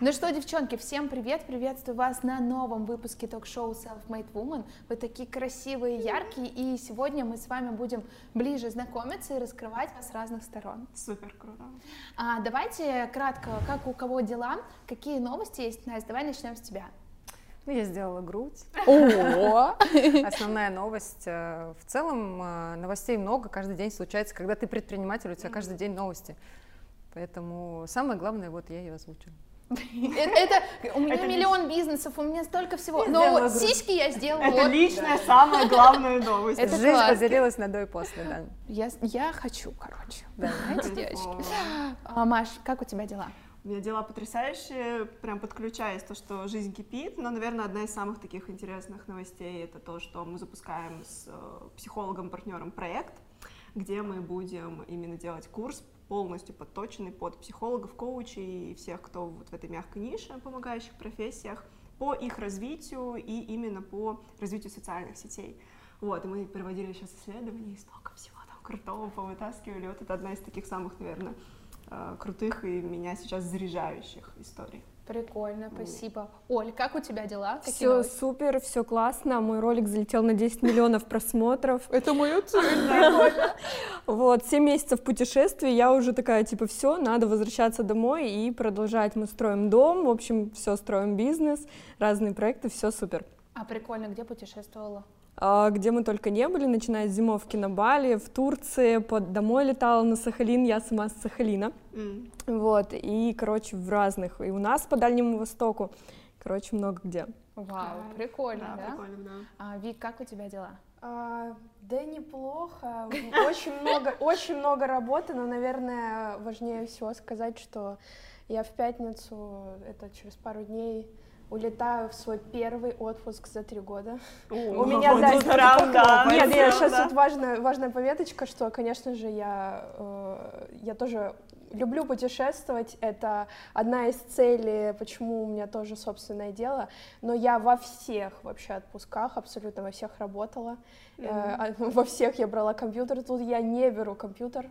Ну что, девчонки, всем привет, приветствую вас на новом выпуске ток-шоу Selfmade Woman. Вы такие красивые, яркие, и сегодня мы с вами будем ближе знакомиться и раскрывать вас с разных сторон. Супер круто. Давайте кратко, как у кого дела, какие новости есть, Настя, давай начнем с тебя. Ну, я сделала грудь. Ого! Основная новость. В целом новостей много, каждый день случается. Когда ты предприниматель, у тебя каждый день новости. Поэтому самое главное, вот я ее озвучила. Это, у меня это миллион бизнесов, у меня столько всего, но сиськи я сделала. Это вот, личная, да, самая главная новость. Это жизнь поделилась на до и после, да. Я хочу, короче, да. Знаете, девочки. Маш, как у тебя дела? У меня дела потрясающие, прям подключаясь то, что жизнь кипит, но, наверное, одна из самых таких интересных новостей — это то, что мы запускаем с психологом-партнером проект, где мы будем именно делать курс, полностью подточенный под психологов, коучей и всех, кто вот в этой мягкой нише, помогающих профессиях, по их развитию и именно по развитию социальных сетей. Вот, и мы проводили сейчас исследования, и столько всего там крутого повытаскивали. Вот это одна из таких самых, наверное, крутых и меня сейчас заряжающих историй. Прикольно, спасибо. Оль, как у тебя дела? Какие все новости? Супер, все классно. Мой ролик залетел на 10 миллионов просмотров. Это моя цель. Вот, 7 месяцев путешествий, я уже такая, типа, все, надо возвращаться домой и продолжать. Мы строим дом, в общем, все, строим бизнес, разные проекты, все супер. А прикольно, где путешествовала? Где мы только не были, начиная с зимовки на Бали, в Турции, домой летала на Сахалин, я сама с Сахалина, вот, и, короче, в разных, и у нас по Дальнему Востоку, короче, много где. Вау, прикольно, да? Прикольно, да. Вик, как у тебя дела? Да неплохо, очень много работы, но, наверное, важнее всего сказать, что я в пятницу, это через пару дней, улетаю в свой первый отпуск за 3 года. У меня, да, нет, сейчас тут важная пометочка, что, конечно же, я тоже люблю путешествовать, это одна из целей, почему у меня тоже собственное дело, но я во всех вообще отпусках, абсолютно во всех работала, во всех я брала компьютер, тут я не беру компьютер,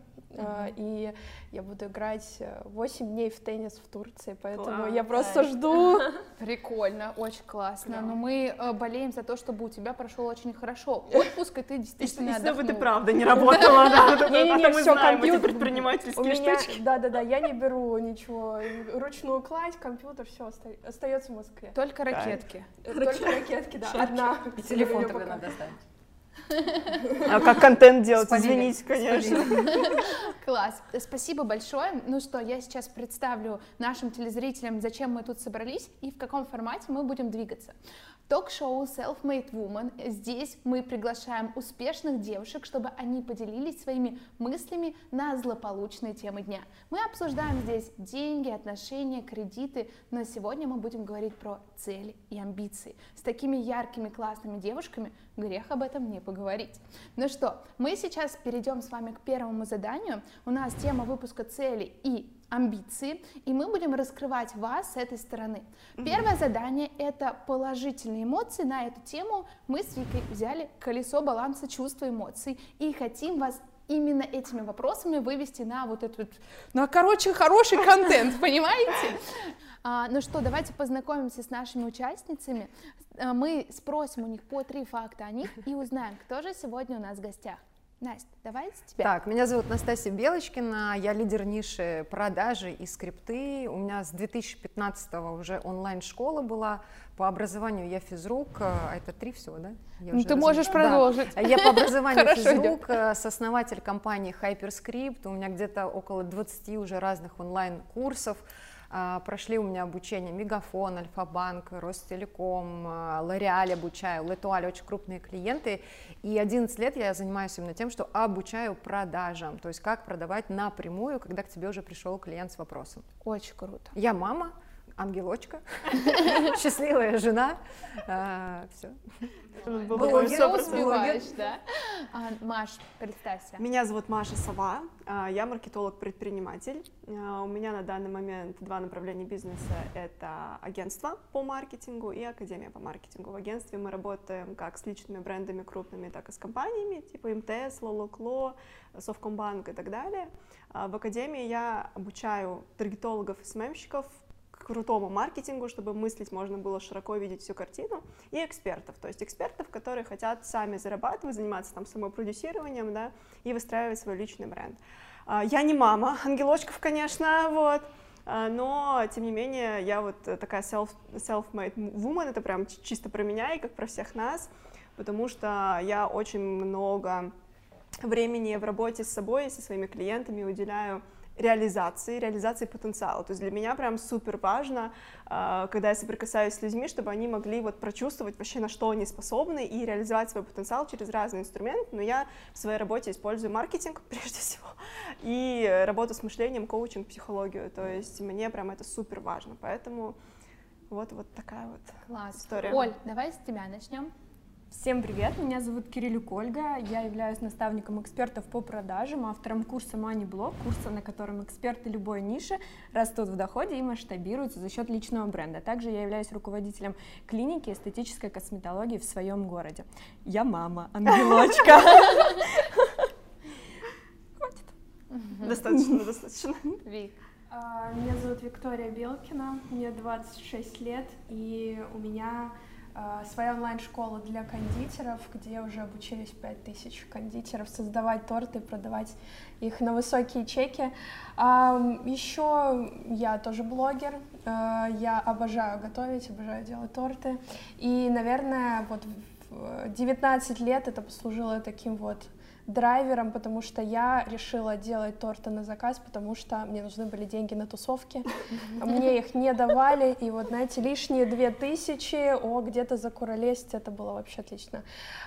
и я буду играть 8 дней в теннис в Турции, поэтому я просто жду. Прикольно, очень классно, но мы болеем за то, чтобы у тебя прошел очень хорошо отпуск, и ты действительно отдохнула. Чтобы ты правда не работала, не-не-не, все, компьютер, предпринимательские штучки. Да-да-да, я не беру ничего, ручную кладь, компьютер, все, остается в Москве. Только ракетки. Только ракетки, да, одна. И телефон тогда надо оставить. А как контент делать, извините, конечно. Класс, спасибо большое. Ну что, я сейчас представлю нашим телезрителям, зачем мы тут собрались и в каком формате мы будем двигаться. Ток-шоу Selfmade Woman. Здесь мы приглашаем успешных девушек, чтобы они поделились своими мыслями на злополучные темы дня. Мы обсуждаем здесь деньги, отношения, кредиты, но сегодня мы будем говорить про цели и амбиции. С такими яркими, классными девушками грех об этом не поговорить. Ну что, мы сейчас перейдем с вами к первому заданию. У нас тема выпуска «Цели и амбиции», и мы будем раскрывать вас с этой стороны. Первое задание — это положительные эмоции. На эту тему мы с Викой взяли колесо баланса чувств и эмоций и хотим вас именно этими вопросами вывести на вот этот, ну, короче, хороший контент, понимаете? Ну что, давайте познакомимся с нашими участницами. Мы спросим у них по 3 факта о них и узнаем, кто же сегодня у нас в гостях. Настя, давай с тебя. Так, меня зовут Настасья Белочкина, я лидер ниши продажи и скрипты. У меня с 2015-го уже онлайн-школа была. По образованию я физрук, а это 3 всего, да? Ну, ты можешь продолжить. Да. Я по образованию физрук, сооснователь компании Hyperscript. У меня где-то около 20 уже разных онлайн-курсов. Прошли у меня обучение Мегафон, Альфа-банк, Ростелеком, Лореаль обучаю, Летуаль, очень крупные клиенты. И 11 лет я занимаюсь именно тем, что обучаю продажам, то есть как продавать напрямую, когда к тебе уже пришел клиент с вопросом. Очень круто. Я мама, ангелочка, счастливая жена, все. Маш, представься. Меня зовут Маша Сова, я маркетолог-предприниматель. У меня на данный момент 2 направления бизнеса — это агентство по маркетингу и академия по маркетингу. В агентстве мы работаем как с личными брендами крупными, так и с компаниями, типа МТС, Лолокло, Совкомбанк и так далее. В академии я обучаю таргетологов и СММщиков к крутому маркетингу, чтобы мыслить можно было широко, видеть всю картину, и экспертов, то есть экспертов, которые хотят сами зарабатывать, заниматься там самопродюсированием, да, и выстраивать свой личный бренд. Я не мама ангелочков, конечно, вот, но, тем не менее, я вот такая self-made woman, это прям чисто про меня и как про всех нас, потому что я очень много времени в работе с собой и со своими клиентами уделяю реализации потенциала. То есть для меня прям супер важно, когда я соприкасаюсь с людьми, чтобы они могли вот прочувствовать вообще, на что они способны, и реализовать свой потенциал через разные инструменты. Но я в своей работе использую маркетинг, прежде всего, и работу с мышлением, коучинг, психологию. То есть мне прям это супер важно. Поэтому вот такая вот класс история. Оль, давай с тебя начнем. Всем привет, меня зовут Кирилюк Ольга, я являюсь наставником экспертов по продажам, автором курса MoneyBlog, курса, на котором эксперты любой ниши растут в доходе и масштабируются за счет личного бренда. Также я являюсь руководителем клиники эстетической косметологии в своем городе. Я мама, ангелочка. Хватит. Достаточно. Меня зовут Виктория Белкина, мне 26 лет, и у меня своя онлайн-школа для кондитеров, где уже обучились 5000 кондитеров создавать торты и продавать их на высокие чеки. Еще я тоже блогер, я обожаю готовить, обожаю делать торты. И, наверное, вот в 19 лет это послужило таким вот драйвером, потому что я решила делать торты на заказ, потому что мне нужны были деньги на тусовки, мне их не давали, и вот, знаете, лишние 2000, где-то закуролесить, это было вообще отлично.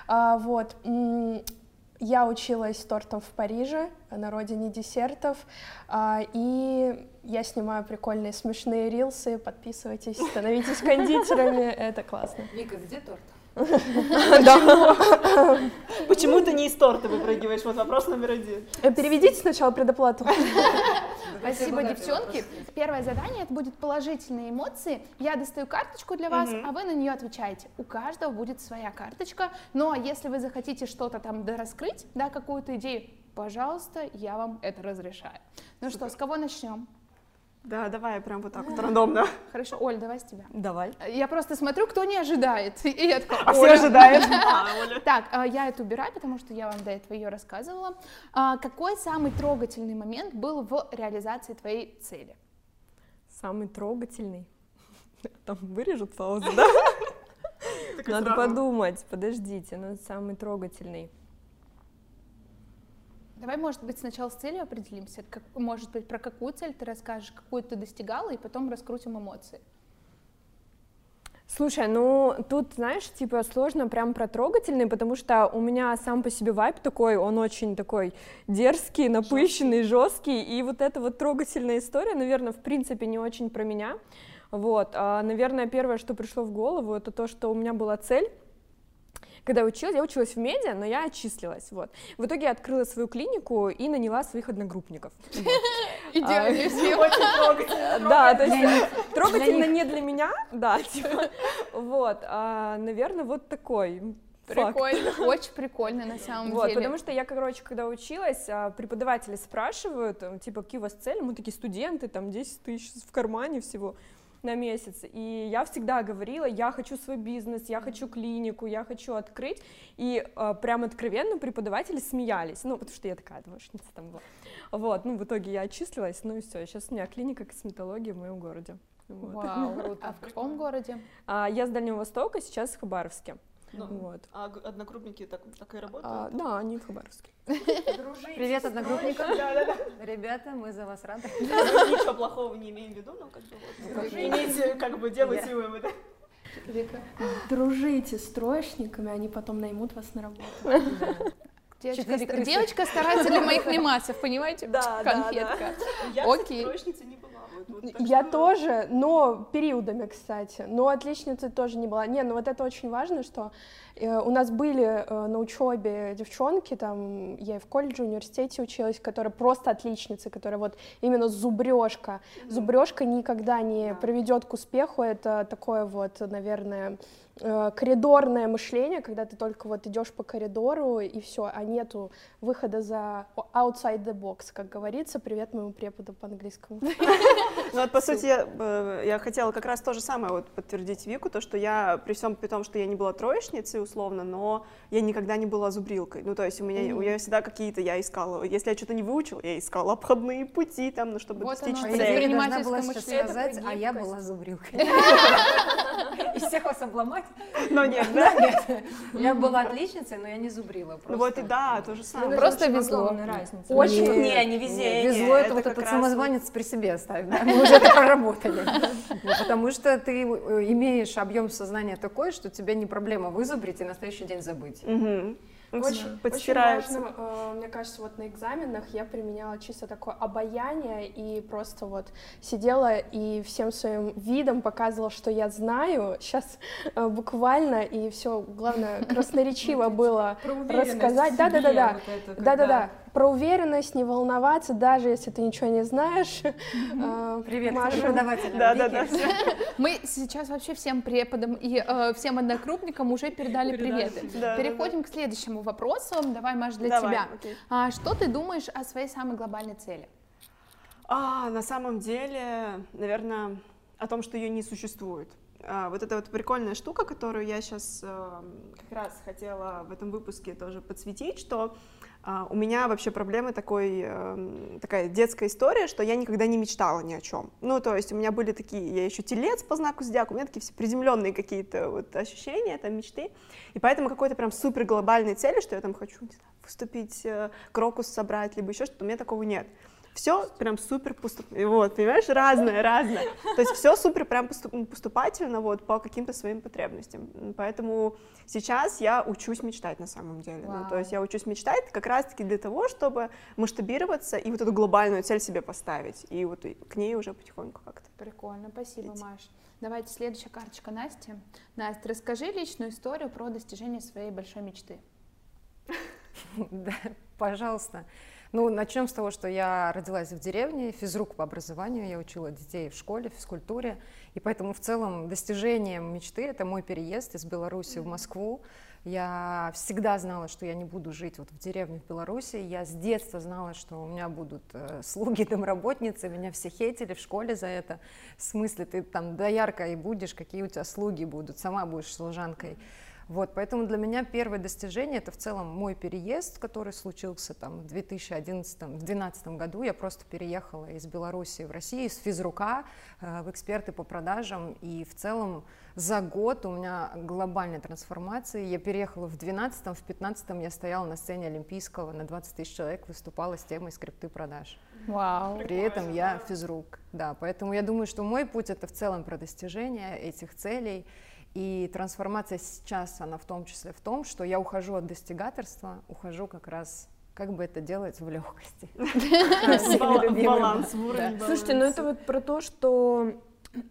Вот, я училась тортом в Париже, на родине десертов, и я снимаю прикольные смешные рилсы, подписывайтесь, становитесь кондитерами, это классно. Вика, где торт? Почему ты не из торта выпрыгиваешь? Вот вопрос номер 1. Переведите сначала предоплату. Спасибо, девчонки. Первое задание — это будет положительные эмоции. Я достаю карточку для вас, а вы на нее отвечаете. У каждого будет своя карточка, но если вы захотите что-то там дораскрыть, да, какую-то идею, пожалуйста, я вам это разрешаю. Ну что, с кого начнем? Да, давай прям вот так вот рандомно. Хорошо, Оль, давай с тебя. Давай. Я просто смотрю, кто не ожидает. И я такая, а все ожидают. Так, я это убираю, потому что я вам до этого ее рассказывала. Какой самый трогательный момент был в реализации твоей цели? Самый трогательный? Там вырежут паузу, да? Надо подумать, подождите, но самый трогательный. Давай, может быть, сначала с целью определимся, как, может быть, про какую цель ты расскажешь, какую ты достигала, и потом раскрутим эмоции. Слушай, ну тут, знаешь, типа сложно прям про трогательный, потому что у меня сам по себе вайб такой, он очень такой дерзкий, напыщенный, жесткий, и вот эта вот трогательная история, наверное, в принципе, не очень про меня. Вот, наверное, первое, что пришло в голову, это то, что у меня была цель. Когда училась, я училась в медиа, но я отчислилась, вот. В итоге я открыла свою клинику и наняла своих одногруппников. Идеально, все очень трогательно. Да, то есть трогательно не для меня, да, типа, вот, наверное, вот такой. Прикольно, очень прикольно на самом деле. Потому что я, короче, когда училась, преподаватели спрашивают, типа, какие у вас цели, мы такие студенты, там 10 тысяч в кармане всего на месяц, и я всегда говорила, я хочу свой бизнес, я хочу клинику, я хочу открыть, и прям откровенно преподаватели смеялись, ну, потому что я такая двоечница там была, вот, ну, в итоге я отчислилась, ну и все, сейчас у меня клиника косметологии в моем городе. Вот. Вау, круто. А в каком городе? Я с Дальнего Востока, сейчас в Хабаровске. Ну, вот. А одногруппники так и работают? Да, они в Хабаровске. Привет одногруппникам. Ребята, мы за вас рады. Ничего плохого не имеем в виду, но как бы вот. Имейте, как бы делайте выводы. Дружите с троечниками, они потом наймут вас на работу. Девочка старается для моих мемасов, понимаете? Да, конфетка. Я, кстати, троечница не была. Я тоже, но периодами, кстати. Но отличницы тоже не была. Не, ну вот это очень важно, что у нас были на учебе девчонки, там я и в колледже, университете училась, которые просто отличницы, которые вот именно зубрежка. Зубрежка никогда не приведет к успеху. Это такое вот, наверное, коридорное мышление, когда ты только вот идешь по коридору и все, а нету выхода за outside the box, как говорится. Привет моему преподу по английскому. Ну вот, по сути, я хотела как раз то же самое вот подтвердить Вику, то, что я, при всем при том, что я не была троечницей, условно, но я никогда не была зубрилкой. Ну, то есть у меня всегда какие-то, я искала, если я что-то не выучила, я искала обходные пути, там, ну, чтобы вот достичь цели. Я должна была сейчас сказать, а я была зубрилкой. Из всех вас обломать? Но нет, да? Нет. Я была отличницей, но я не зубрила просто. Ну вот и да, то же самое. Просто везло. Очень, не везение. Везло, это вот этот самозванец при себе оставим. Мы уже это проработали. Потому что ты имеешь объем сознания такой, что тебе не проблема вызубрить и на следующий день забыть. Очень важно, мне кажется, вот на экзаменах я применяла чисто такое обаяние и просто вот сидела и всем своим видом показывала, что я знаю, сейчас буквально, и все, главное, красноречиво было рассказать. Да-да-да. Про уверенность, не волноваться, даже если ты ничего не знаешь. Привет, Маша. Да. Мы сейчас вообще всем преподам и всем однокрупникам уже передали приветы. Переходим к следующему вопросу. Давай, Маша, для тебя. Что ты думаешь о своей самой глобальной цели? На самом деле, наверное, о том, что ее не существует. Вот эта вот прикольная штука, которую я сейчас как раз хотела в этом выпуске тоже подсветить, что у меня вообще проблема такая детская история, что я никогда не мечтала ни о чем. Ну, то есть у меня были такие, я еще телец по знаку зодиака, у меня такие все приземленные какие-то вот ощущения, там, мечты. И поэтому какой-то прям супер глобальной цели, что я там хочу, не знаю, выступить, крокус собрать, либо еще что-то, у меня такого нет. Все прям супер поступательно, вот, понимаешь, разное. То есть все супер прям поступательно, вот, по каким-то своим потребностям. Поэтому сейчас я учусь мечтать на самом деле. Ну, то есть я учусь мечтать как раз-таки для того, чтобы масштабироваться и вот эту глобальную цель себе поставить. И вот к ней уже потихоньку как-то. Прикольно, спасибо, Маш. Давайте следующая карточка Насти. Настя, расскажи личную историю про достижение своей большой мечты. Да, пожалуйста. Ну, начнем с того, что я родилась в деревне, физрук по образованию, я учила детей в школе, в физкультуре, и поэтому в целом достижением мечты — это мой переезд из Беларуси в Москву. Я всегда знала, что я не буду жить вот в деревне в Беларуси, я с детства знала, что у меня будут слуги, домработницы, меня все хейтили в школе за это, в смысле, ты там дояркой будешь, какие у тебя слуги будут, сама будешь служанкой. Вот, поэтому для меня первое достижение — это в целом мой переезд, который случился там в 2012 году. Я просто переехала из Беларуси в Россию, из физрука в эксперты по продажам. И в целом за год у меня глобальная трансформация. Я переехала в 2012, в 2015 я стояла на сцене Олимпийского, на 20 тысяч человек выступала с темой скрипты продаж. Вау. При этом я физрук. Да, поэтому я думаю, что мой путь — это в целом про достижение этих целей. И трансформация сейчас, она в том числе в том, что я ухожу от достигаторства, ухожу как раз, как бы это делать в легкости. Баланс, уровень баланса. Слушайте, ну это вот про то, что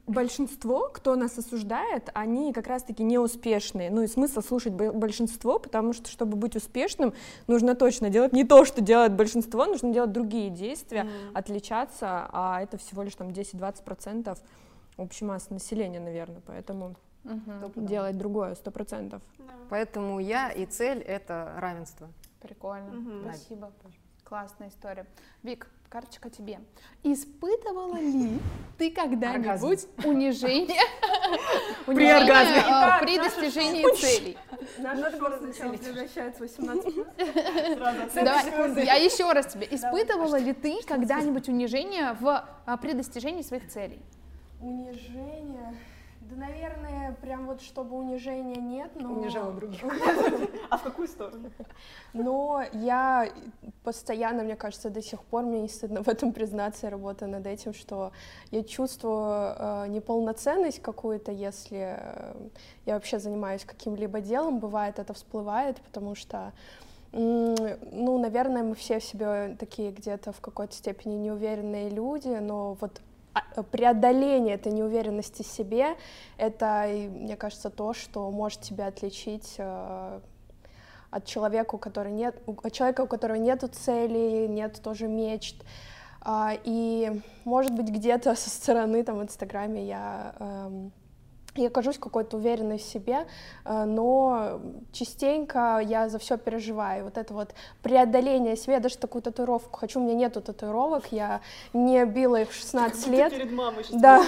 большинство, кто нас осуждает, они как раз-таки неуспешные. Ну и смысл слушать большинство, потому что, чтобы быть успешным, нужно точно делать не то, что делает большинство, нужно делать другие действия, отличаться, а это всего лишь там 10-20% общей массы населения, наверное, поэтому... Делать другое, 100%. Да. Поэтому я и цель — это равенство. Прикольно, спасибо. Классная история. Вик, карточка тебе. Испытывала ли ты когда-нибудь унижение при достижении целей? Наш вопрос сначала превращается в 18. Я еще раз тебе. Испытывала ли ты когда-нибудь унижение при достижении своих целей? Унижение... Да, наверное, прям вот чтобы унижения нет, но... Унижала других. А в какую сторону? Но я постоянно, мне кажется, до сих пор, мне не стыдно в этом признаться, я работаю над этим, что я чувствую неполноценность какую-то, если я вообще занимаюсь каким-либо делом, бывает, это всплывает, потому что... Ну, наверное, мы все в себе такие где-то в какой-то степени неуверенные люди, но вот... преодоление этой неуверенности в себе, это, мне кажется, то, что может тебя отличить от человека, у которого нету целей, нет тоже мечт. И, может быть, где-то со стороны, там, в Инстаграме я я кажусь какой-то уверенной в себе, но частенько я за все переживаю. Вот это вот преодоление себя, я даже такую татуировку хочу, у меня нету татуировок, я не била их в 16 лет. Перед мамой сейчас. Да.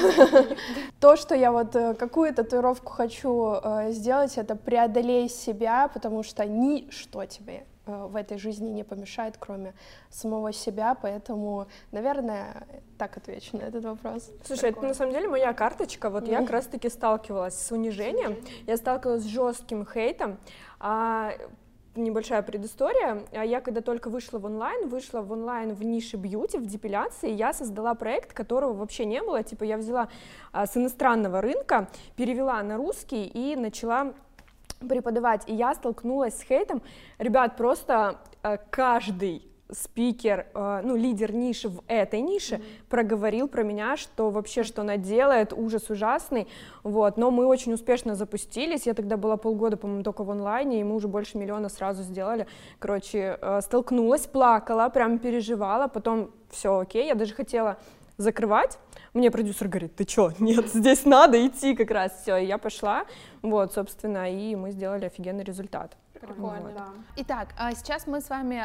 То, что я вот какую татуировку хочу сделать, это преодолеть себя, потому что ничто тебе в этой жизни не помешает, кроме самого себя, поэтому, наверное, так отвечу на этот вопрос. Слушай, это на самом деле моя карточка, вот я как раз-таки сталкивалась с унижением, я сталкивалась с жестким хейтом. Небольшая предыстория. Я когда только вышла в онлайн в нише бьюти, в депиляции, я создала проект, которого вообще не было, типа я взяла с иностранного рынка, перевела на русский и начала преподавать, и я столкнулась с хейтом. Ребят, просто каждый спикер, ну, лидер ниши в этой нише проговорил про меня, что вообще, что она делает, ужас ужасный, вот, но мы очень успешно запустились, я тогда была полгода, по-моему, только в онлайне, и мы уже больше 1 000 000 сразу сделали, короче, столкнулась, плакала, прям переживала, потом все окей, я даже хотела закрывать, мне продюсер говорит, ты чё, нет, здесь надо идти как раз, все, и я пошла, вот, собственно, и мы сделали офигенный результат. Прикольно, вот. Да. Итак, сейчас мы с вами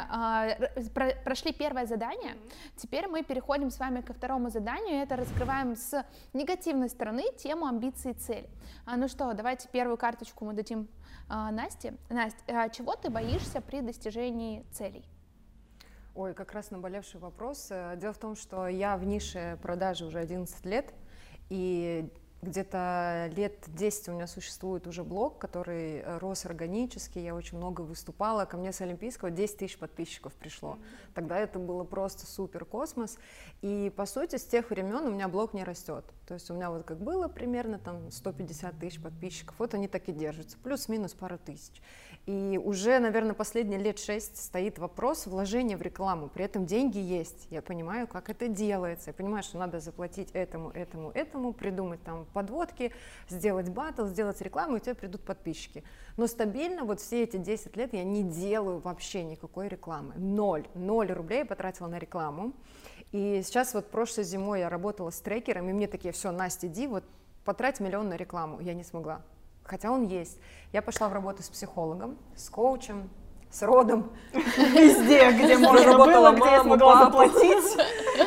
прошли первое задание, теперь мы переходим с вами ко второму заданию, это раскрываем с негативной стороны тему амбиции и цели. Ну что, давайте первую карточку мы дадим Насте. Настя, чего ты боишься при достижении целей? Ой, как раз наболевший вопрос. Дело в том, что я в нише продажи уже 11 лет, и где-то лет 10 у меня существует уже блог, который рос органически, я очень много выступала, ко мне с Олимпийского 10 тысяч подписчиков пришло. Тогда это было просто супер космос, и по сути с тех времен у меня блог не растет. То есть у меня вот как было примерно там 150 тысяч подписчиков, вот они так и держатся, плюс-минус пару тысяч. И уже, наверное, последние лет 6 стоит вопрос вложения в рекламу, при этом деньги есть, я понимаю, как это делается, я понимаю, что надо заплатить этому, этому, этому, придумать там подводки, сделать баттл, сделать рекламу, и у тебя придут подписчики. Но стабильно вот все эти 10 лет я не делаю вообще никакой рекламы, ноль рублей потратила на рекламу, и сейчас вот прошлой зимой я работала с трекером, и мне такие, все, Настя, иди, вот потрать 1 000 000 на рекламу, я не смогла. Хотя он есть. Я пошла в работу с психологом, с коучем, с родом, везде, где можно работала, где я смогла заплатить.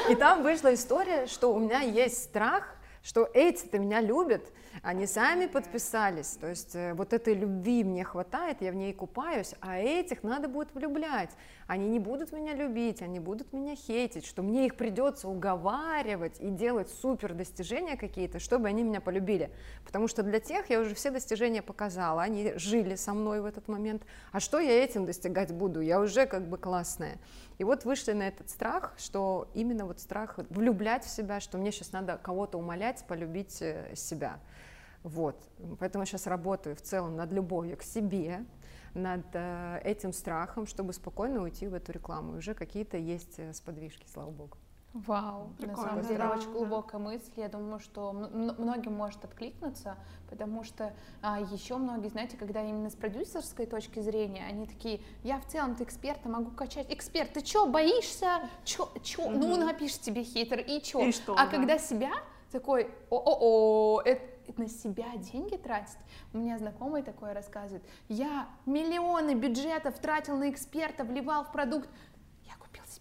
И там вышла история, что у меня есть страх, что эти-то меня любят, они сами подписались, то есть вот этой любви мне хватает, я в ней купаюсь, а этих надо будет влюблять, они не будут меня любить, они будут меня хейтить, что мне их придется уговаривать и делать супер достижения какие-то, чтобы они меня полюбили, потому что для тех я уже все достижения показала, они жили со мной в этот момент, а что я этим достигать буду, я уже как бы классная. И вот вышли на этот страх, что именно вот страх влюблять в себя, что мне сейчас надо кого-то умолять, полюбить себя. Вот, поэтому я сейчас работаю в целом над любовью к себе, над этим страхом, чтобы спокойно уйти в эту рекламу. И уже какие-то есть сподвижки, слава богу. Вау, прикольно. На самом деле очень глубокая мысль, я думаю, что многим может откликнуться, потому что еще многие, знаете, когда именно с продюсерской точки зрения, они такие, я в целом-то эксперта, могу качать, эксперт, ты чё, боишься, чё? Ну напишет тебе хейтер и чё, и что, когда себя такой, на себя деньги тратить. У меня знакомый такое рассказывает, я миллионы бюджетов тратил на эксперта, вливал в продукт,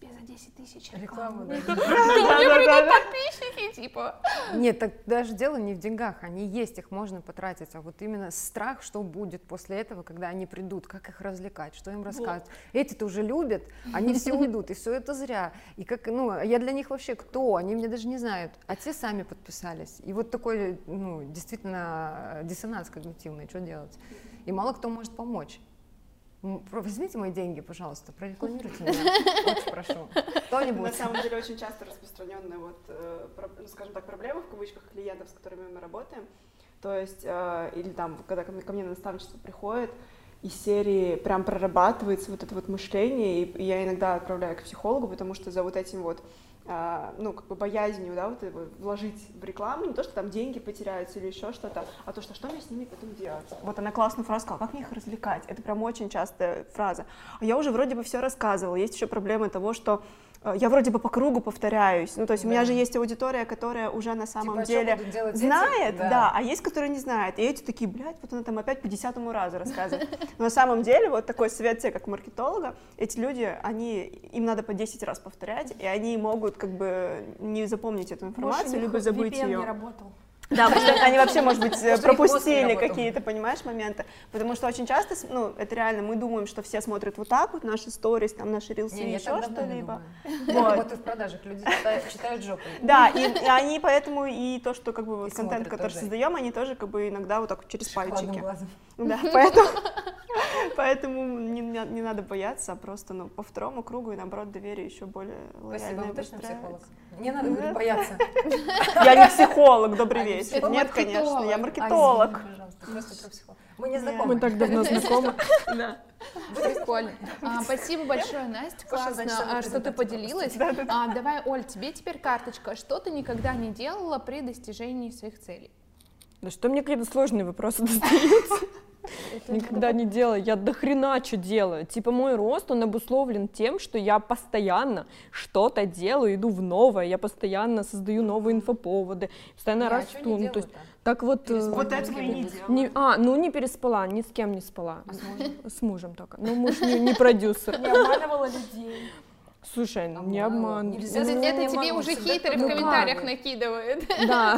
за 10 тысяч рекламу. Подписчики, типа. Нет, так даже дело не в деньгах, они есть, их можно потратить, а вот именно страх, что будет после этого, когда они придут, как их развлекать, что им рассказывать. Эти-то уже любят, они все уйдут, и все это зря. И как, ну, я для них вообще кто? Они меня даже не знают, а те сами подписались. И вот такой, ну, действительно диссонанс когнитивный, что делать? И мало кто может помочь. Возьмите мои деньги, пожалуйста, прорекламируйте меня, очень прошу. Кто-нибудь. На самом деле очень часто распространенная, вот, скажем так, проблема в кавычках клиентов, с которыми мы работаем, то есть, или там, когда ко мне на наставничество приходят, из серии прям прорабатывается вот это вот мышление, и я иногда отправляю к психологу, потому что за вот этим вот, ну, как бы боязнью, да, вот вложить в рекламу, не то, что там деньги потеряются или еще что-то, а то, что мне с ними потом делать. Вот она классную фразу сказала, как мне их развлекать, это прям очень частая фраза. Я уже вроде бы все рассказывала, есть еще проблема того, что я вроде бы по кругу повторяюсь, ну, то есть да. у меня же есть аудитория, которая уже на самом деле знает, да, а есть, которая не знает, и эти такие, блядь, вот она там опять по 10-му разу рассказывает. Но на самом деле вот такой совет тебе, как маркетолога, эти люди, они, им надо по 10 раз повторять, и они могут как бы не запомнить эту информацию, либо забыть ее. Не работал. Да, потому что они вообще, может быть, пропустили какие-то, понимаешь, моменты, потому что очень часто, ну, это реально, мы думаем, что все смотрят вот так вот, наши сторис, там, наши рилсы, еще что-либо. Вот и в продажах люди читают жопу. Да, и они поэтому, и то, что, как бы, вот контент, который создаем, они тоже, как бы, иногда вот так вот через пальчики. Да, поэтому не надо бояться, а просто, ну, по второму кругу и, наоборот, доверие еще более лояльное. Спасибо, вы точно психолог. Не надо бояться. Я не психолог, добрый вечер. Нет, маркетолог. Конечно, я маркетолог. Извините, пожалуйста, просто про психолог. Мы не знакомы. Мы так давно знакомы. Да. Прикольно. Спасибо большое, Настя. Классно, что ты поделилась. Давай, Оль, тебе теперь карточка. Что ты никогда не делала при достижении своих целей? Да что мне какие-то сложные вопросы достаются? Никогда не делала. Я до хрена что делаю. Типа мой рост, он обусловлен тем, что я постоянно что-то делаю, иду в новое, я постоянно создаю новые инфоповоды, постоянно расту. Ну, то есть, так вот... Вот этого и не делала. Ну не переспала, ни с кем не спала. А с мужем? С мужем только. Ну муж не продюсер. Не обманывала людей. Слушай, не обман. Это тебе уже хейтеры в комментариях накидывают. Да.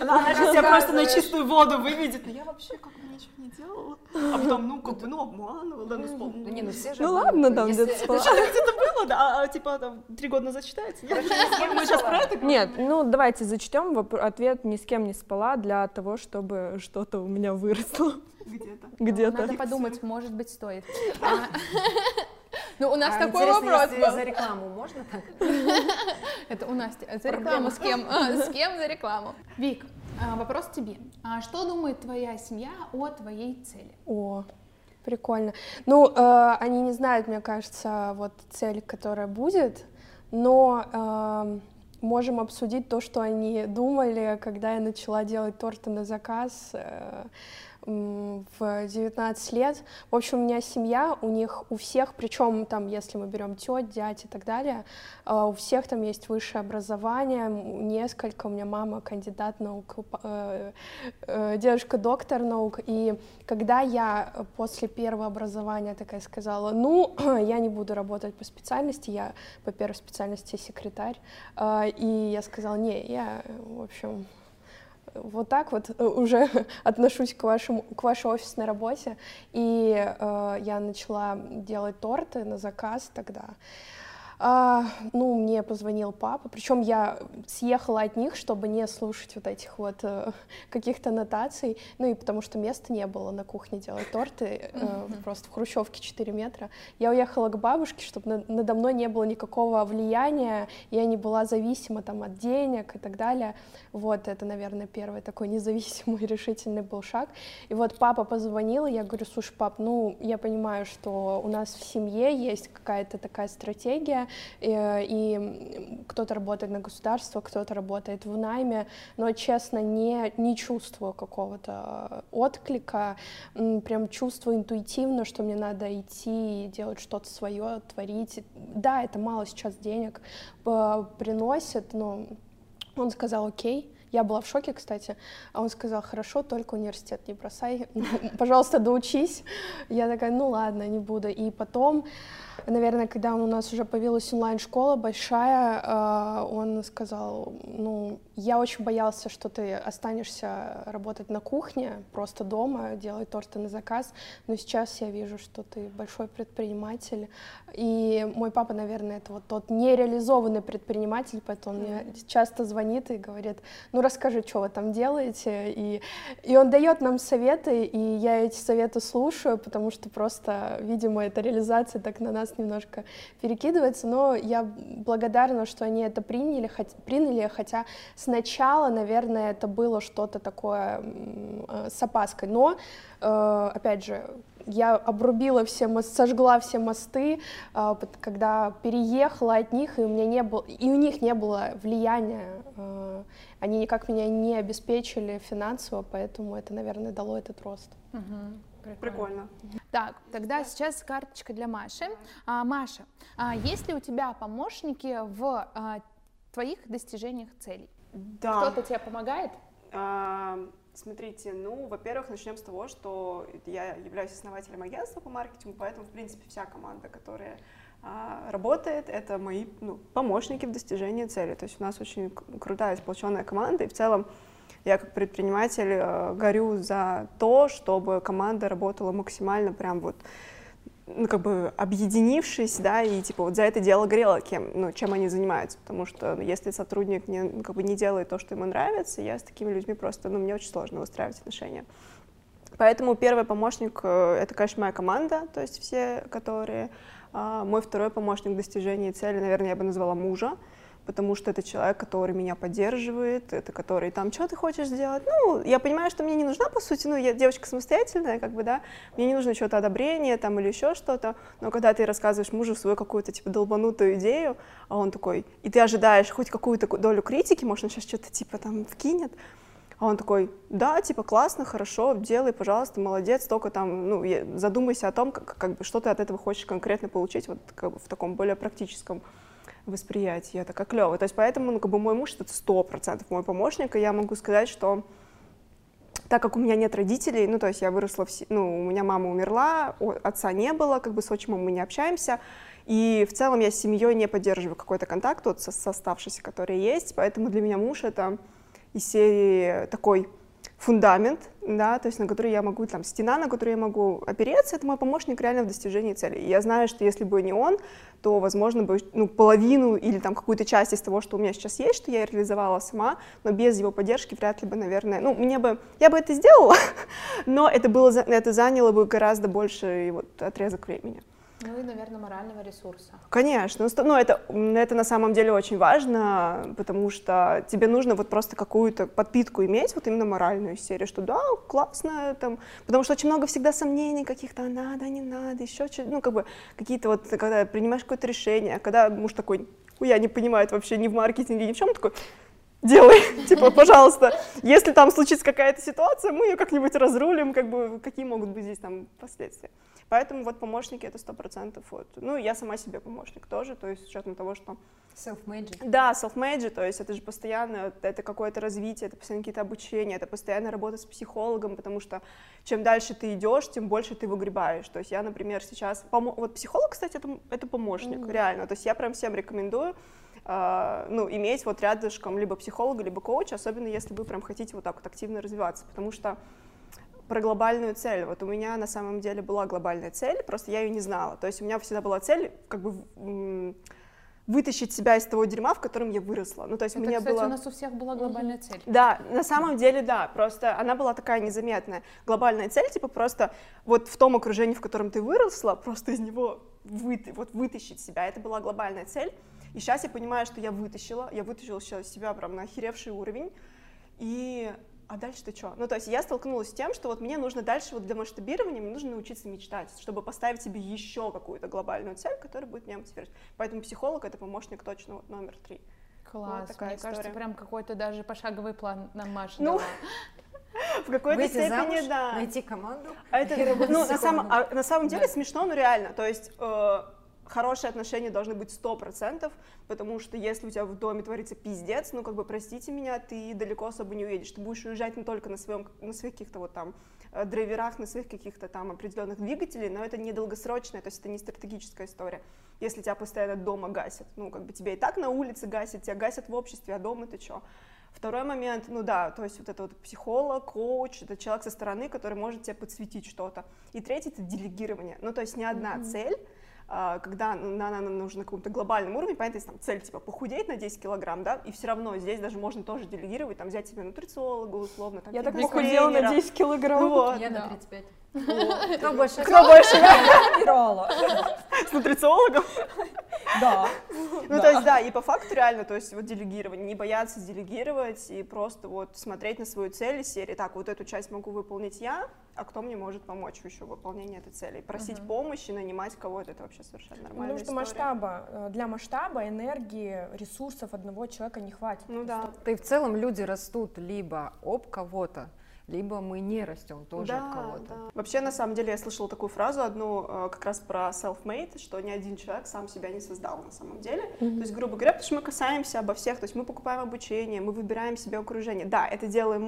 Она же тебя просто на чистую воду выведет. Я вообще как бы ничего не делала. А потом, ну, как бы, ну, обманывала, да, ну, вспомнила. Ну, ладно, там где-то было, да, а типа там 3 года назад читается. Мы сейчас про это говорим. Нет, ну, давайте зачтем ответ «Ни с кем не спала» для того, чтобы что-то у меня выросло. Где-то. Надо подумать, может быть, стоит. Ну, у нас такой вопрос был. За рекламу можно так? Это у Насти. За рекламу с кем? С кем за рекламу? Вик, вопрос тебе. Что думает твоя семья о твоей цели? О, прикольно. Ну, они не знают, мне кажется, вот цель, которая будет, но можем обсудить то, что они думали, когда я начала делать торты на заказ в 19 лет. В общем, у меня семья, у них у всех, причем там, если мы берем теть, дядь и так далее, у всех там есть высшее образование, несколько, у меня мама кандидат наук, девушка доктор наук, и когда я после первого образования такая сказала, ну, я не буду работать по специальности, я по первой специальности секретарь, и я сказала, не, я, в общем... Вот так вот уже отношусь к вашей офисной работе, и я начала делать торты на заказ тогда. Ну, мне позвонил папа, причем я съехала от них, чтобы не слушать вот этих вот каких-то нотаций, ну и потому что места не было на кухне делать торты, просто в хрущевке 4 метра. Я уехала к бабушке, чтобы надо мной не было никакого влияния, я не была зависима там от денег и так далее. Вот это, наверное, первый такой независимый решительный был шаг. И вот папа позвонил, и я говорю, слушай, пап, ну, я понимаю, что у нас в семье есть какая-то такая стратегия, и кто-то работает на государство, кто-то работает в найме, но, честно, не чувствую какого-то отклика, прям чувствую интуитивно, что мне надо идти и делать что-то свое, творить. Да, это мало сейчас денег приносит, но он сказал окей. Я была в шоке, кстати, а он сказал, хорошо, только университет не бросай, пожалуйста, доучись. Я такая, ну ладно, не буду. И потом, наверное, когда у нас уже появилась онлайн-школа большая, он сказал, ну, я очень боялся, что ты останешься работать на кухне, просто дома, делать торты на заказ, но сейчас я вижу, что ты большой предприниматель. И мой папа, наверное, это вот тот нереализованный предприниматель, поэтому он мне часто звонит и говорит, ну, расскажи, что вы там делаете, и он дает нам советы, и я эти советы слушаю, потому что просто, видимо, эта реализация так на нас немножко перекидывается, но я благодарна, что они это приняли, хотя сначала, наверное, это было что-то такое с опаской, но, опять же, я обрубила все мосты, сожгла все мосты, когда переехала от них, и у них не было влияния, они никак меня не обеспечили финансово, поэтому это, наверное, дало этот рост. Угу. Прикольно. Так, тогда сейчас карточка для Маши. Маша, есть ли у тебя помощники в твоих достижениях целей? Да. Кто-то тебе помогает? Смотрите, ну, во-первых, начнем с того, что я являюсь основателем агентства по маркетингу, поэтому, в принципе, вся команда, которая работает, это мои помощники в достижении цели. То есть у нас очень крутая сплоченная команда, и в целом я как предприниматель горю за то, чтобы команда работала максимально прям вот, ну, как бы объединившись, да, и типа вот за это дело горело, чем они занимаются, потому что если сотрудник не делает то, что ему нравится, я с такими людьми просто, мне очень сложно выстраивать отношения. Поэтому первый помощник — это, конечно, моя команда, то есть все, которые... Мой второй помощник в достижении цели, наверное, я бы назвала мужа, потому что это человек, который меня поддерживает, это который там, что ты хочешь сделать? Ну, я понимаю, что мне не нужна, по сути, я девочка самостоятельная, как бы, да, мне не нужно что-то одобрение там или еще что-то, но когда ты рассказываешь мужу свою какую-то, типа, долбанутую идею, а он такой, и ты ожидаешь хоть какую-то долю критики, может, он сейчас что-то, типа, там, вкинет, а он такой, да, типа, классно, хорошо, делай, пожалуйста, молодец, только там, задумайся о том, как бы, что ты от этого хочешь конкретно получить, вот как бы, в таком более практическом восприятии. Я такая клёвая. То есть поэтому, как бы, мой муж — это 100% мой помощник, и я могу сказать, что так как у меня нет родителей, то есть я выросла, у меня мама умерла, отца не было, как бы с отчимом мы не общаемся, и в целом я с семьей не поддерживаю какой-то контакт, вот с оставшейся, который есть, поэтому для меня муж — это... из серии такой фундамент, да, то есть на который я могу, там, стена, на которую я могу опереться, это мой помощник реально в достижении цели. И я знаю, что если бы не он, то, возможно, бы, половину или там какую-то часть из того, что у меня сейчас есть, что я реализовала сама, но без его поддержки вряд ли бы, наверное, я бы это сделала, но это заняло бы гораздо больше отрезок времени. Ну и, наверное, морального ресурса. Конечно, это на самом деле очень важно, потому что тебе нужно вот просто какую-то подпитку иметь, вот именно моральную серию, что да, классно, там, потому что очень много всегда сомнений каких-то, надо, не надо, еще что-то, какие-то вот, когда принимаешь какое-то решение, когда муж такой, я не понимаю вообще ни в маркетинге, ни в чем, такой, делай, типа, пожалуйста, если там случится какая-то ситуация, мы ее как-нибудь разрулим, как бы, какие могут быть здесь там последствия. Поэтому вот помощники — это 100%. Я сама себе помощник тоже, то есть с учетом того, что... Self-made. Да, self-made, то есть это же постоянно, это какое-то развитие, это постоянно какие-то обучения, это постоянно работа с психологом, потому что чем дальше ты идешь, тем больше ты выгребаешь. То есть я, например, сейчас... Психолог, кстати, это помощник, реально. То есть я прям всем рекомендую иметь вот рядышком либо психолога, либо коуча, особенно если вы прям хотите вот так вот активно развиваться, потому что... Про глобальную цель. Вот у меня на самом деле была глобальная цель, просто я ее не знала. То есть у меня всегда была цель как бы вытащить себя из того дерьма, в котором я выросла. Ну, то есть у нас у всех была глобальная цель. Да, на самом деле, да, просто она была такая незаметная. Глобальная цель, типа просто вот в том окружении, в котором ты выросла, просто из него вытащить себя. Это была глобальная цель. И сейчас я понимаю, что я вытащила сейчас себя прям на охеревший уровень. И... А дальше-то что? То есть я столкнулась с тем, что вот мне нужно дальше вот для масштабирования, мне нужно научиться мечтать, чтобы поставить себе еще какую-то глобальную цель, которая будет меня мотивировать. Поэтому психолог — это помощник точно номер 3. Класс, такая история. Кажется, прям какой-то даже пошаговый план нам Маша дала. В какой-то степени, замуж, да. Найти команду. На самом деле смешно, но реально. То есть... Хорошие отношения должны быть 100%, потому что если у тебя в доме творится пиздец, простите меня, ты далеко особо не уедешь. Ты будешь уезжать не только на своих каких-то вот там драйверах, на своих каких-то там определенных двигателей, но это не долгосрочная, то есть это не стратегическая история. Если тебя постоянно дома гасят, тебя и так на улице гасят, тебя гасят в обществе, а дома ты чё? Второй момент, то есть вот это вот психолог, коуч, это человек со стороны, который может тебе подсветить что-то. И третий — это делегирование, то есть не одна цель, когда она нужна на каком-то глобальном уровне, понятно, если там цель типа похудеть на 10 килограмм, да, и все равно здесь даже можно тоже делегировать, там взять себе нутрициолога, условно. Я так похудела на 10 килограмм. Я на 35. Кто больше? С нутрициологом? Да. То есть, да, и по факту реально, то есть вот делегирование, не бояться делегировать и просто вот смотреть на свою цель серии, так, вот эту часть могу выполнить я, а кто мне может помочь еще в выполнении этой цели? Просить помощи, нанимать кого-то, это вообще совершенно нормальная история. Потому что для масштаба энергии, ресурсов одного человека не хватит. Ну да. И в целом люди растут либо об кого-то, либо мы не растем тоже от кого-то. Да. Вообще, на самом деле, я слышала такую фразу одну как раз про self-made, что ни один человек сам себя не создал на самом деле. Mm-hmm. То есть, грубо говоря, потому что мы касаемся обо всех, то есть мы покупаем обучение, мы выбираем себе окружение. Да, это делаем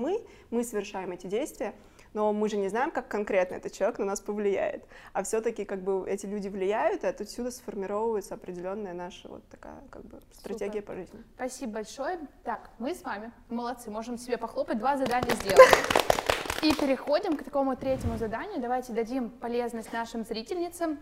мы совершаем эти действия, но мы же не знаем, как конкретно этот человек на нас повлияет. А все-таки как бы эти люди влияют, и отсюда сформировывается определенная наша вот такая как бы стратегия по жизни. Спасибо большое. Так, мы с вами молодцы, можем себе похлопать, 2 задания сделали. И переходим к такому третьему заданию. Давайте дадим полезность нашим зрительницам.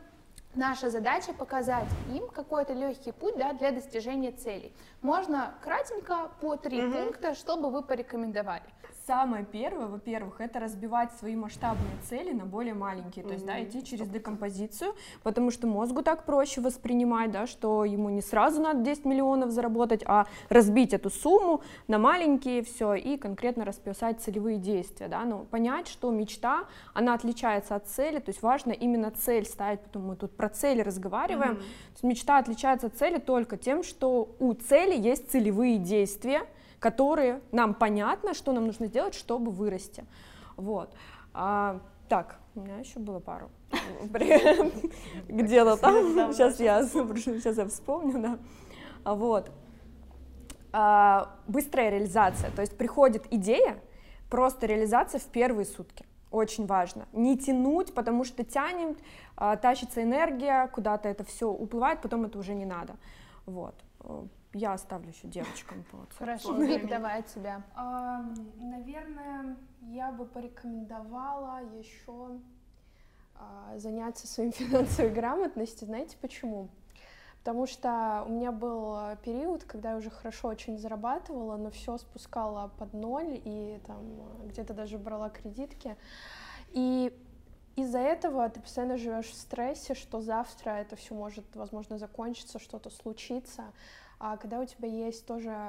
Наша задача показать им какой-то легкий путь, да, для достижения целей. Можно кратенько по 3 пункта, чтобы вы порекомендовали. Самое первое, во-первых, это разбивать свои масштабные цели на более маленькие, то есть, да, идти через декомпозицию, потому что мозгу так проще воспринимать, да, что ему не сразу надо 10 миллионов заработать, а разбить эту сумму на маленькие все и конкретно расписать целевые действия, да, но понять, что мечта, она отличается от цели, то есть важно именно цель ставить, потому мы тут про цели разговариваем, мечта отличается от цели только тем, что у цели есть целевые действия, которые нам понятно, что нам нужно сделать, чтобы вырасти. Вот. Так, у меня еще было пару. Где-то там. Сейчас я вспомню. Вот. Быстрая реализация. То есть приходит идея, просто реализация в первые сутки. Очень важно. Не тянуть, потому что тянем, тащится энергия, куда-то это все уплывает, потом это уже не надо. Вот. Я оставлю еще девочкам. Хорошо, Вик, давай от тебя. Наверное, я бы порекомендовала еще заняться своей финансовой грамотностью. Знаете почему? Потому что у меня был период, когда я уже хорошо очень зарабатывала, но все спускала под ноль и там где-то даже брала кредитки. И из-за этого ты постоянно живешь в стрессе, что завтра это все может, возможно, закончиться, что-то случится. А когда у тебя есть тоже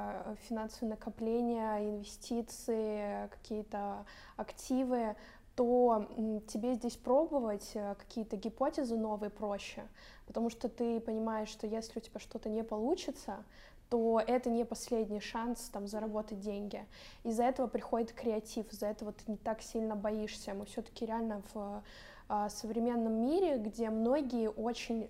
финансовые накопления, инвестиции, какие-то активы, то тебе здесь пробовать какие-то гипотезы новые проще, потому что ты понимаешь, что если у тебя что-то не получится, то это не последний шанс там заработать деньги. Из-за этого приходит креатив, из-за этого ты не так сильно боишься. Мы все-таки реально в современном мире, где многие очень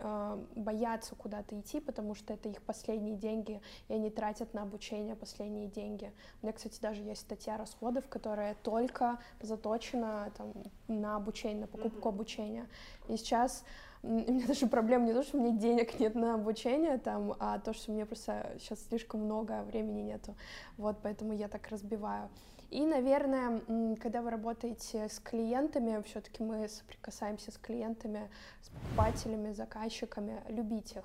боятся куда-то идти, потому что это их последние деньги, и они тратят на обучение последние деньги. У меня, кстати, даже есть статья расходов, которая только заточена там на обучение, на покупку обучения. И сейчас у меня даже проблема не то, что у меня денег нет на обучение, там, а то, что у меня просто сейчас слишком много времени нету. Вот, поэтому я так разбиваю. И, наверное, когда вы работаете с клиентами, все-таки мы соприкасаемся с клиентами, с покупателями, заказчиками, любить их,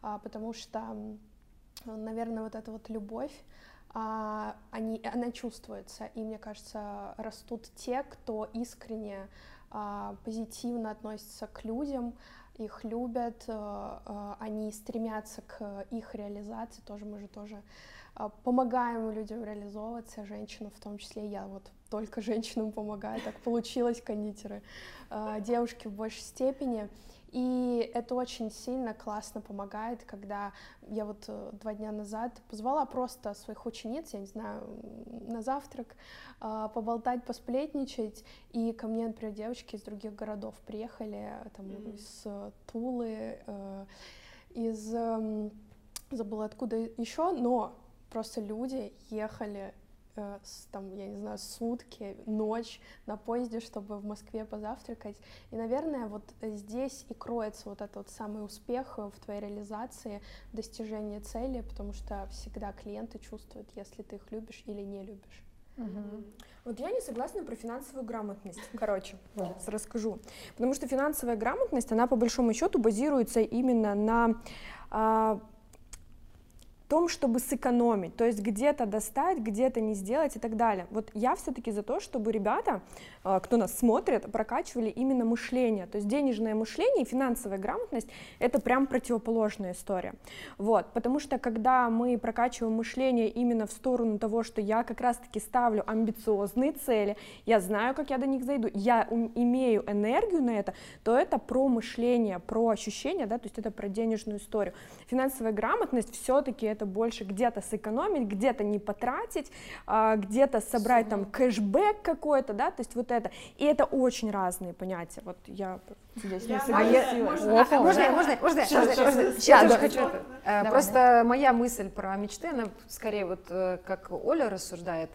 потому что, наверное, вот эта вот любовь, она чувствуется, и, мне кажется, растут те, кто искренне, позитивно относится к людям, их любят, они стремятся к их реализации, тоже мы же тоже помогаем людям реализовываться, женщинам в том числе, я вот только женщинам помогаю, так получилось, кондитеры, девушки в большей степени, и это очень сильно классно помогает, когда я вот 2 дня назад позвала просто своих учениц, я не знаю, на завтрак, поболтать, посплетничать, и ко мне, например, девочки из других городов приехали, там, из Тулы, из, забыла откуда еще, но просто люди ехали, там, я не знаю, сутки, ночь на поезде, чтобы в Москве позавтракать. И, наверное, вот здесь и кроется вот этот вот самый успех в твоей реализации, достижение цели, потому что всегда клиенты чувствуют, если ты их любишь или не любишь. Угу. Вот я не согласна про финансовую грамотность, короче, сейчас расскажу. Потому что финансовая грамотность, она по большому счету базируется именно на том, чтобы сэкономить, то есть где-то достать, где-то не сделать и так далее. Вот я все-таки за то, чтобы ребята, кто нас смотрит, прокачивали именно мышление, то есть денежное мышление и финансовая грамотность — это прям противоположная история. Вот, потому что когда мы прокачиваем мышление именно в сторону того, что я как раз-таки ставлю амбициозные цели, я знаю, как я до них зайду, я имею энергию на это, то это про мышление, про ощущение, да, то есть это про денежную историю. Финансовая грамотность все-таки это это больше где-то сэкономить, где-то не потратить, где-то собрать там кэшбэк какой-то, да, то есть вот это. И это очень разные понятия. Вот я здесь не согласилась. Можно? Сейчас хочу. Просто моя мысль про мечты, она скорее вот как Оля рассуждает,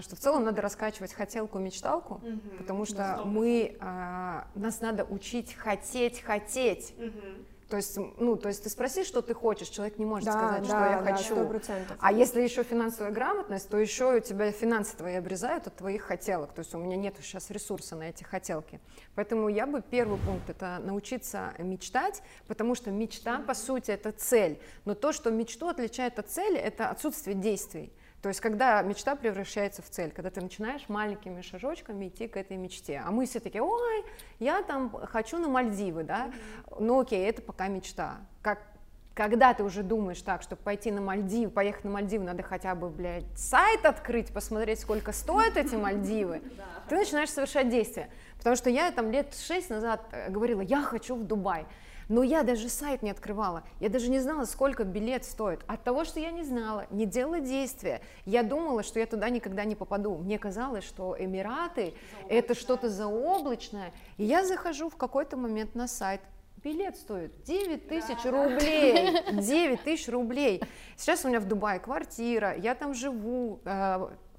что в целом надо раскачивать хотелку-мечталку, потому что нас надо учить хотеть. То есть ты спроси, что ты хочешь, человек не может сказать, что я хочу. 100%. А если еще финансовая грамотность, то еще у тебя финансы твои обрезают от твоих хотелок. То есть у меня нет сейчас ресурса на эти хотелки. Поэтому я бы первый пункт — это научиться мечтать, потому что мечта, по сути, это цель. Но то, что мечту отличает от цели, это отсутствие действий. То есть когда мечта превращается в цель, когда ты начинаешь маленькими шажочками идти к этой мечте. А мы все такие: ой, я там хочу на Мальдивы, да? Ну окей, это пока мечта. Когда ты уже думаешь так, чтобы поехать на Мальдивы, надо хотя бы, блядь, сайт открыть, посмотреть, сколько стоят эти Мальдивы, ты начинаешь совершать действия. Потому что я там лет 6 назад говорила: я хочу в Дубай. Но я даже сайт не открывала, я даже не знала, сколько билет стоит. От того, что я не знала, не делала действия, я думала, что я туда никогда не попаду. Мне казалось, что Эмираты — это что-то заоблачное. И я захожу в какой-то момент на сайт. Билет стоит 9000 рублей, 9000 рублей. Сейчас у меня в Дубае квартира, я там живу,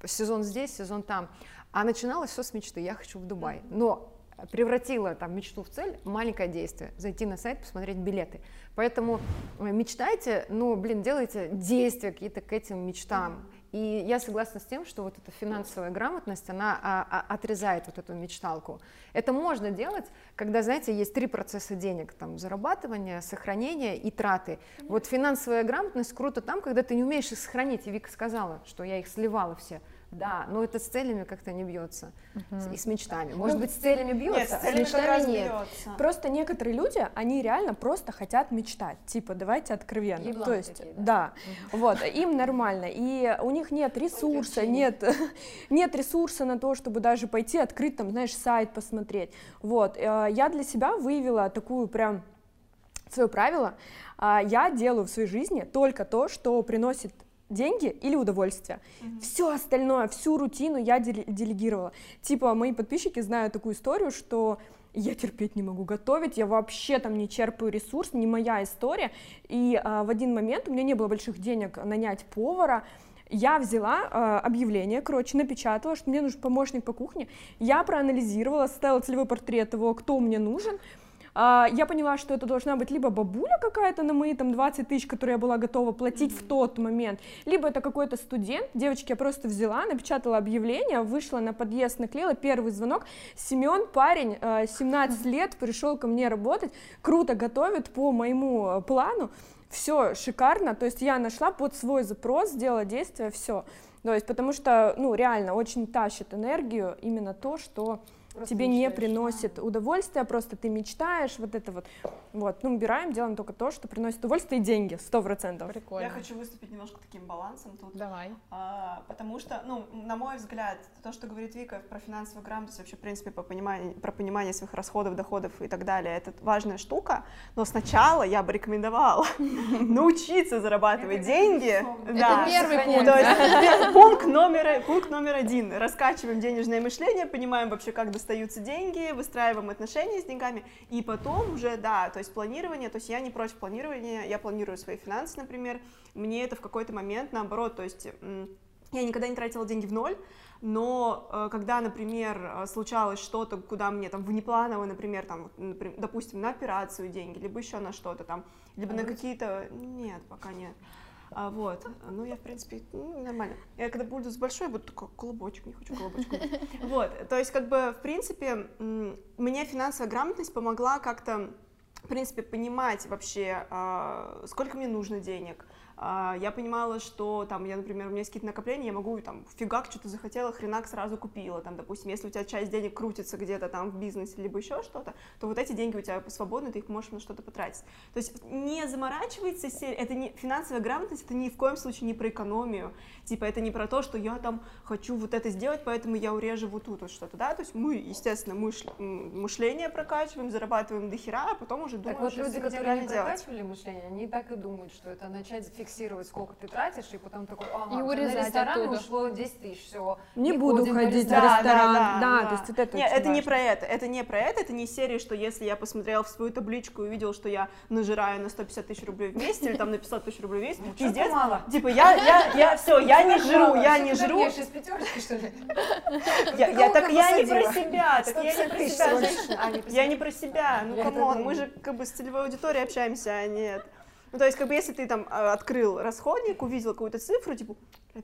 сезон здесь, сезон там. А начиналось все с мечты: я хочу в Дубай. Но превратила там мечту в цель — маленькое действие, зайти на сайт, посмотреть билеты. Поэтому мечтайте, но, блин, делайте действия какие-то к этим мечтам. И я согласна с тем, что вот эта финансовая грамотность, она отрезает вот эту мечталку. Это можно делать, когда, знаете, есть 3 процесса денег: там зарабатывание, сохранение и траты. Вот финансовая грамотность круто там, когда ты не умеешь их сохранить. И Вика сказала, что я их сливала все. Да, но это с целями как-то не бьется, и с мечтами. Может быть, с целями бьется, нет, с мечтами нет. Просто некоторые люди, они реально просто хотят мечтать, типа, давайте откровенно. Ебланы то есть, такие, да. Вот, им нормально, и у них нет ресурса, нет ресурса на то, чтобы даже пойти открыть там, знаешь, сайт посмотреть. Вот, я для себя выявила такую прям свое правило: я делаю в своей жизни только то, что приносит деньги или удовольствие. Все остальное, всю рутину я делегировала. Типа, мои подписчики знают такую историю, что я терпеть не могу готовить, я вообще там не черпаю ресурс, не моя история. И в один момент у меня не было больших денег нанять повара. Я взяла объявление, короче, напечатала, что мне нужен помощник по кухне. Я проанализировала, составила целевой портрет его, кто мне нужен. Я поняла, что это должна быть либо бабуля какая-то на мои там 20 тысяч, которые я была готова платить в тот момент, либо это какой-то студент. Девочки, я просто взяла, напечатала объявление, вышла на подъезд, наклеила. Первый звонок: Семен, парень, 17 лет, пришел ко мне работать, круто готовит по моему плану, все шикарно. То есть я нашла под свой запрос, сделала действие, все. То есть потому что, ну, реально очень тащит энергию именно то, что просто тебе не приносит удовольствия, просто ты мечтаешь, вот это вот. Вот, ну, убираем, делаем только то, что приносит удовольствие и деньги, 100%. Прикольно. Я хочу выступить немножко таким балансом тут. Давай. Потому что, ну, на мой взгляд, то, что говорит Вика про финансовую грамотность, вообще, в принципе, про понимание своих расходов, доходов и так далее, это важная штука, но сначала я бы рекомендовала научиться зарабатывать деньги. Это первый пункт. То есть пункт номер 1. Раскачиваем денежное мышление, понимаем вообще, как достаются деньги, выстраиваем отношения с деньгами, и потом уже, да, то есть планирование, то есть я не против планирования, я планирую свои финансы, например, мне это в какой-то момент, наоборот, то есть я никогда не тратила деньги в ноль, но когда, например, случалось что-то, куда мне там внепланово, например, там, допустим, на операцию деньги, либо еще на что-то там, либо на какие-то... Нет, пока нет. Вот, ну я, в принципе, нормально. Я когда буду с большой, буду такой: колобочек, не хочу колобочку. Вот, то есть, как бы, в принципе, мне финансовая грамотность помогла как-то, в принципе, понимать вообще, сколько мне нужно денег. Я понимала, что там, я, например, у меня есть какие-то накопления, я могу там фигак что-то захотела, хренак сразу купила, там, допустим, если у тебя часть денег крутится где-то там в бизнесе, либо еще что-то, то вот эти деньги у тебя свободны, ты их можешь на что-то потратить. То есть не заморачивается, это не финансовая грамотность, это ни в коем случае не про экономию, типа это не про то, что я там хочу вот это сделать, поэтому я урежу вот тут вот что-то, да, то есть мы, естественно, мышление прокачиваем, зарабатываем дохера, а потом уже думаем, что вот люди, которые не прокачивали мышление, они так и думают, что это начать фиксировать фиксировать, сколько ты тратишь, и потом такой, ага, и урезать на ресторан оттуда. Ушло 10 тысяч, все. Не буду ходить в ресторан. Да. То есть вот это. Нет, это не про это, это не про это не серия, что если я посмотрела в свою табличку и увидела, что я нажираю на 150 тысяч рублей в месяц, или там на 500 тысяч рублей в месяц, пиздец, типа я все, я не жру. Я сейчас пятерочки, что ли? Я не про себя, я не про себя, ну камон, мы же как бы с целевой аудиторией общаемся, а нет. Ну, то есть, как бы, если ты там открыл расходник, увидел какую-то цифру, типа,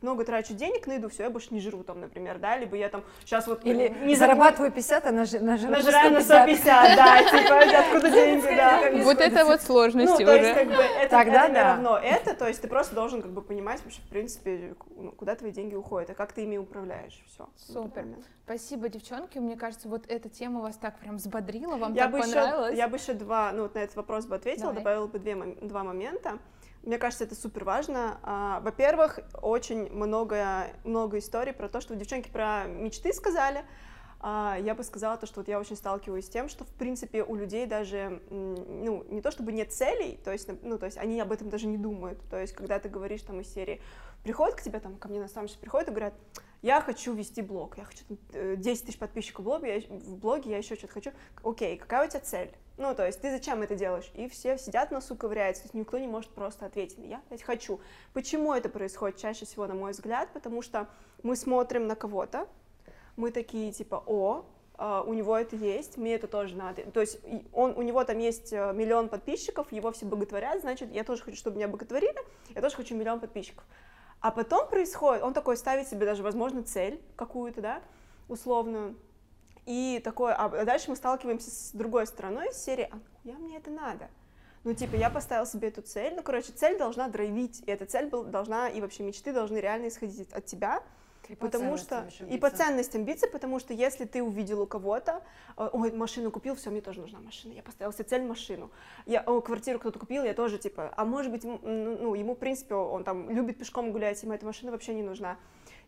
много трачу денег на еду, все, я больше не жру, там, например, да, либо я там сейчас вот... Или не зарабатываю 50, а нажираю на 150, да, типа, откуда деньги, да. Вот это вот сложности уже. Ну, то есть, как бы, это не равно это, то есть, ты просто должен, как бы, понимать, в принципе, куда твои деньги уходят, а как ты ими управляешь, все. Супер. Спасибо, девчонки, мне кажется, вот эта тема вас так прям взбодрила, вам так понравилось. Я бы еще два, ну, вот на этот вопрос бы ответила, добавила бы два момента. Мне кажется, это супер важно. Во-первых, очень много историй про то, что девчонки про мечты сказали. Я бы сказала то, что вот я очень сталкиваюсь с тем, что в принципе у людей даже, ну, не то чтобы нет целей, то есть, ну, то есть они об этом даже не думают. То есть, когда ты говоришь там из серии, приходят к тебе, там, ко мне на самом деле приходят и говорят, я хочу вести блог, я хочу 10 тысяч подписчиков в блоге, я еще что-то хочу. Окей, какая у тебя цель? Ну, то есть, ты зачем это делаешь? И все сидят, носу ковыряются, то есть никто не может просто ответить. Я хочу. Почему это происходит чаще всего, на мой взгляд? Потому что мы смотрим на кого-то, мы такие, типа, о, у него это есть, мне это тоже надо. То есть, у него там есть миллион подписчиков, его все боготворят, значит, я тоже хочу, чтобы меня боготворили, я тоже хочу миллион подписчиков. А потом происходит, он такой ставит себе даже, возможно, цель какую-то, да, условную. И такое, а дальше мы сталкиваемся с другой стороной из серии, а я, мне это надо. Ну, типа, я поставил себе эту цель, ну, короче, цель должна драйвить, и эта цель должна, и вообще мечты должны реально исходить от тебя, и потому что, и по ценностям биться, потому что если ты увидел у кого-то, ой, машину купил, все, мне тоже нужна машина, я поставил себе цель машину, я, о, квартиру кто-то купил, я тоже, типа, а может быть, ну, ему, в принципе, он там любит пешком гулять, ему эта машина вообще не нужна.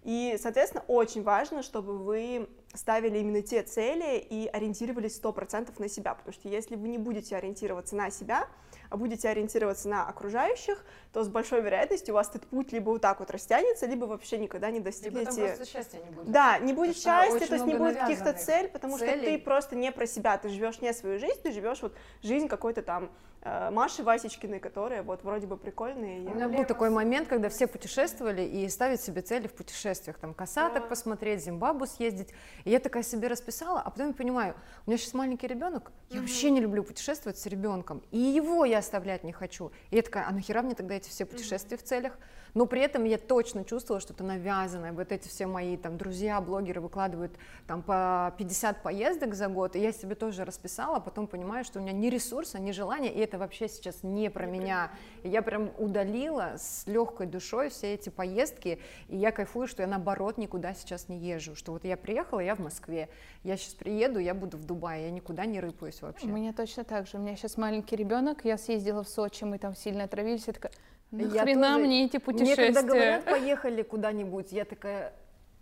И, соответственно, очень важно, чтобы вы ставили именно те цели и ориентировались 100% на себя, потому что если вы не будете ориентироваться на себя, а будете ориентироваться на окружающих, то с большой вероятностью у вас этот путь либо вот так вот растянется, либо вообще никогда не достигнете. Либо просто счастья не будет. Да, не будет счастья, то есть не будет каких-то целей, потому что ты просто не про себя, ты живешь не свою жизнь, ты живешь вот жизнь какой-то там Маши Васечкиной, которая вот вроде бы прикольная. У меня был такой момент, когда все путешествовали и ставят себе цели в путешествиях, там косаток посмотреть, Зимбабву съездить, и я такая себе расписала, а потом я понимаю, у меня сейчас маленький ребенок, я вообще не люблю путешествовать с ребенком, и его я оставлять не хочу, и я такая, а нахера мне тогда эти все путешествия в целях, но при этом я точно чувствовала, что это навязанное, вот эти все мои там друзья, блогеры выкладывают там по 50 поездок за год, и я себе тоже расписала, а потом понимаю, что у меня ни ресурса, ни желания, и это вообще сейчас не про меня, и я прям удалила с легкой душой все эти поездки, и я кайфую, что я наоборот никуда сейчас не езжу, что вот я приехала, я в Москве, я сейчас приеду, я буду в Дубае, я никуда не рыпаюсь вообще. У меня точно так же, у меня сейчас маленький ребенок, я съездила в Сочи, мы там сильно отравились, я такая, нахрена мне эти путешествия? Мне когда говорят, поехали куда-нибудь, я такая,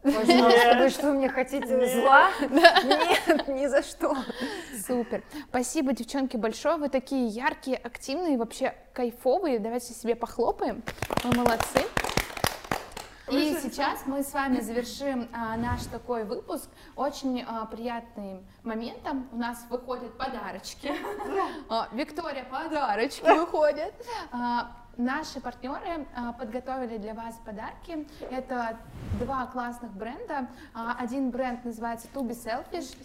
пожалуйста, вы что, мне хотите зла? Нет, ни за что. Супер. Спасибо, девчонки, большое, вы такие яркие, активные, вообще кайфовые, давайте себе похлопаем, вы молодцы. И сейчас мы с вами завершим наш такой выпуск очень приятным моментом. У нас выходят подарочки. Виктория, подарочки выходят. Наши партнеры подготовили для вас подарки. Это два классных бренда. Один бренд называется To Be Selfish.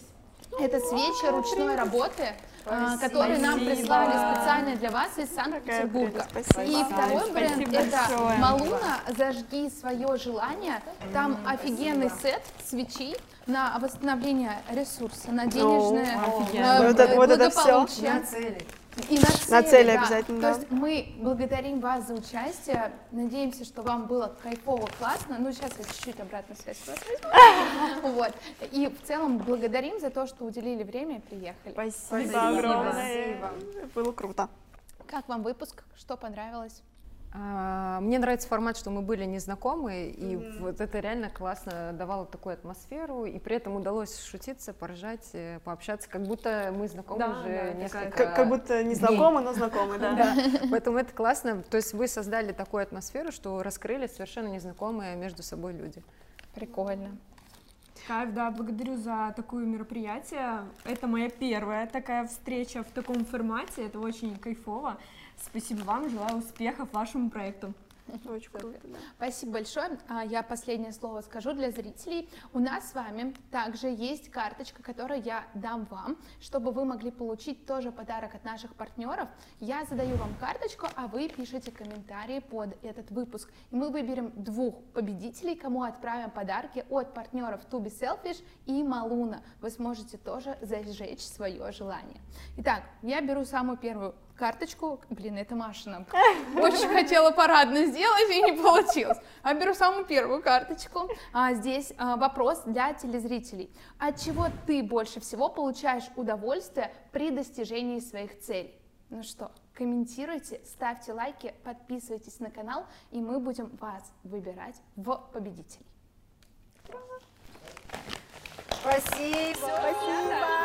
Это свечи ручной работы, спасибо, которые нам прислали специально для вас из Санкт-Петербурга. И второй бренд – это Maluna «Зажги свое желание». Там офигенный сет свечей на восстановление ресурса, на денежное благополучие. И на цели обязательно. Да. То есть мы благодарим вас за участие, надеемся, что вам было кайфово, классно. Ну, сейчас я чуть-чуть обратную связь возьму. Вот. И в целом благодарим за то, что уделили время и приехали. Спасибо огромное. Было круто. Как вам выпуск? Что понравилось? Мне нравится формат, что мы были незнакомы, и вот это реально классно давало такую атмосферу, и при этом удалось шутиться, поржать, пообщаться, как будто мы знакомы несколько как будто не знакомы, но знакомы, да. Поэтому это классно, то есть вы создали такую атмосферу, что раскрыли совершенно незнакомые между собой люди. Прикольно. Кайф, да, благодарю за такое мероприятие. Это моя первая такая встреча в таком формате, это очень кайфово. Спасибо вам, желаю успехов вашему проекту. Очень круто. Да. Спасибо большое. Я последнее слово скажу для зрителей. У нас с вами также есть карточка, которую я дам вам, чтобы вы могли получить тоже подарок от наших партнеров. Я задаю вам карточку, а вы пишите комментарии под этот выпуск. И мы выберем двух победителей, кому отправим подарки от партнеров To Be Selfish и Maluna. Вы сможете тоже зажечь свое желание. Итак, я беру самую первую карточку, блин, это Маша нам очень хотела парадно сделать и не получилось. А беру самую первую карточку. Здесь вопрос для телезрителей. От чего ты больше всего получаешь удовольствие при достижении своих целей? Ну что, комментируйте, ставьте лайки, подписывайтесь на канал, и мы будем вас выбирать в победителей. Спасибо! Спасибо.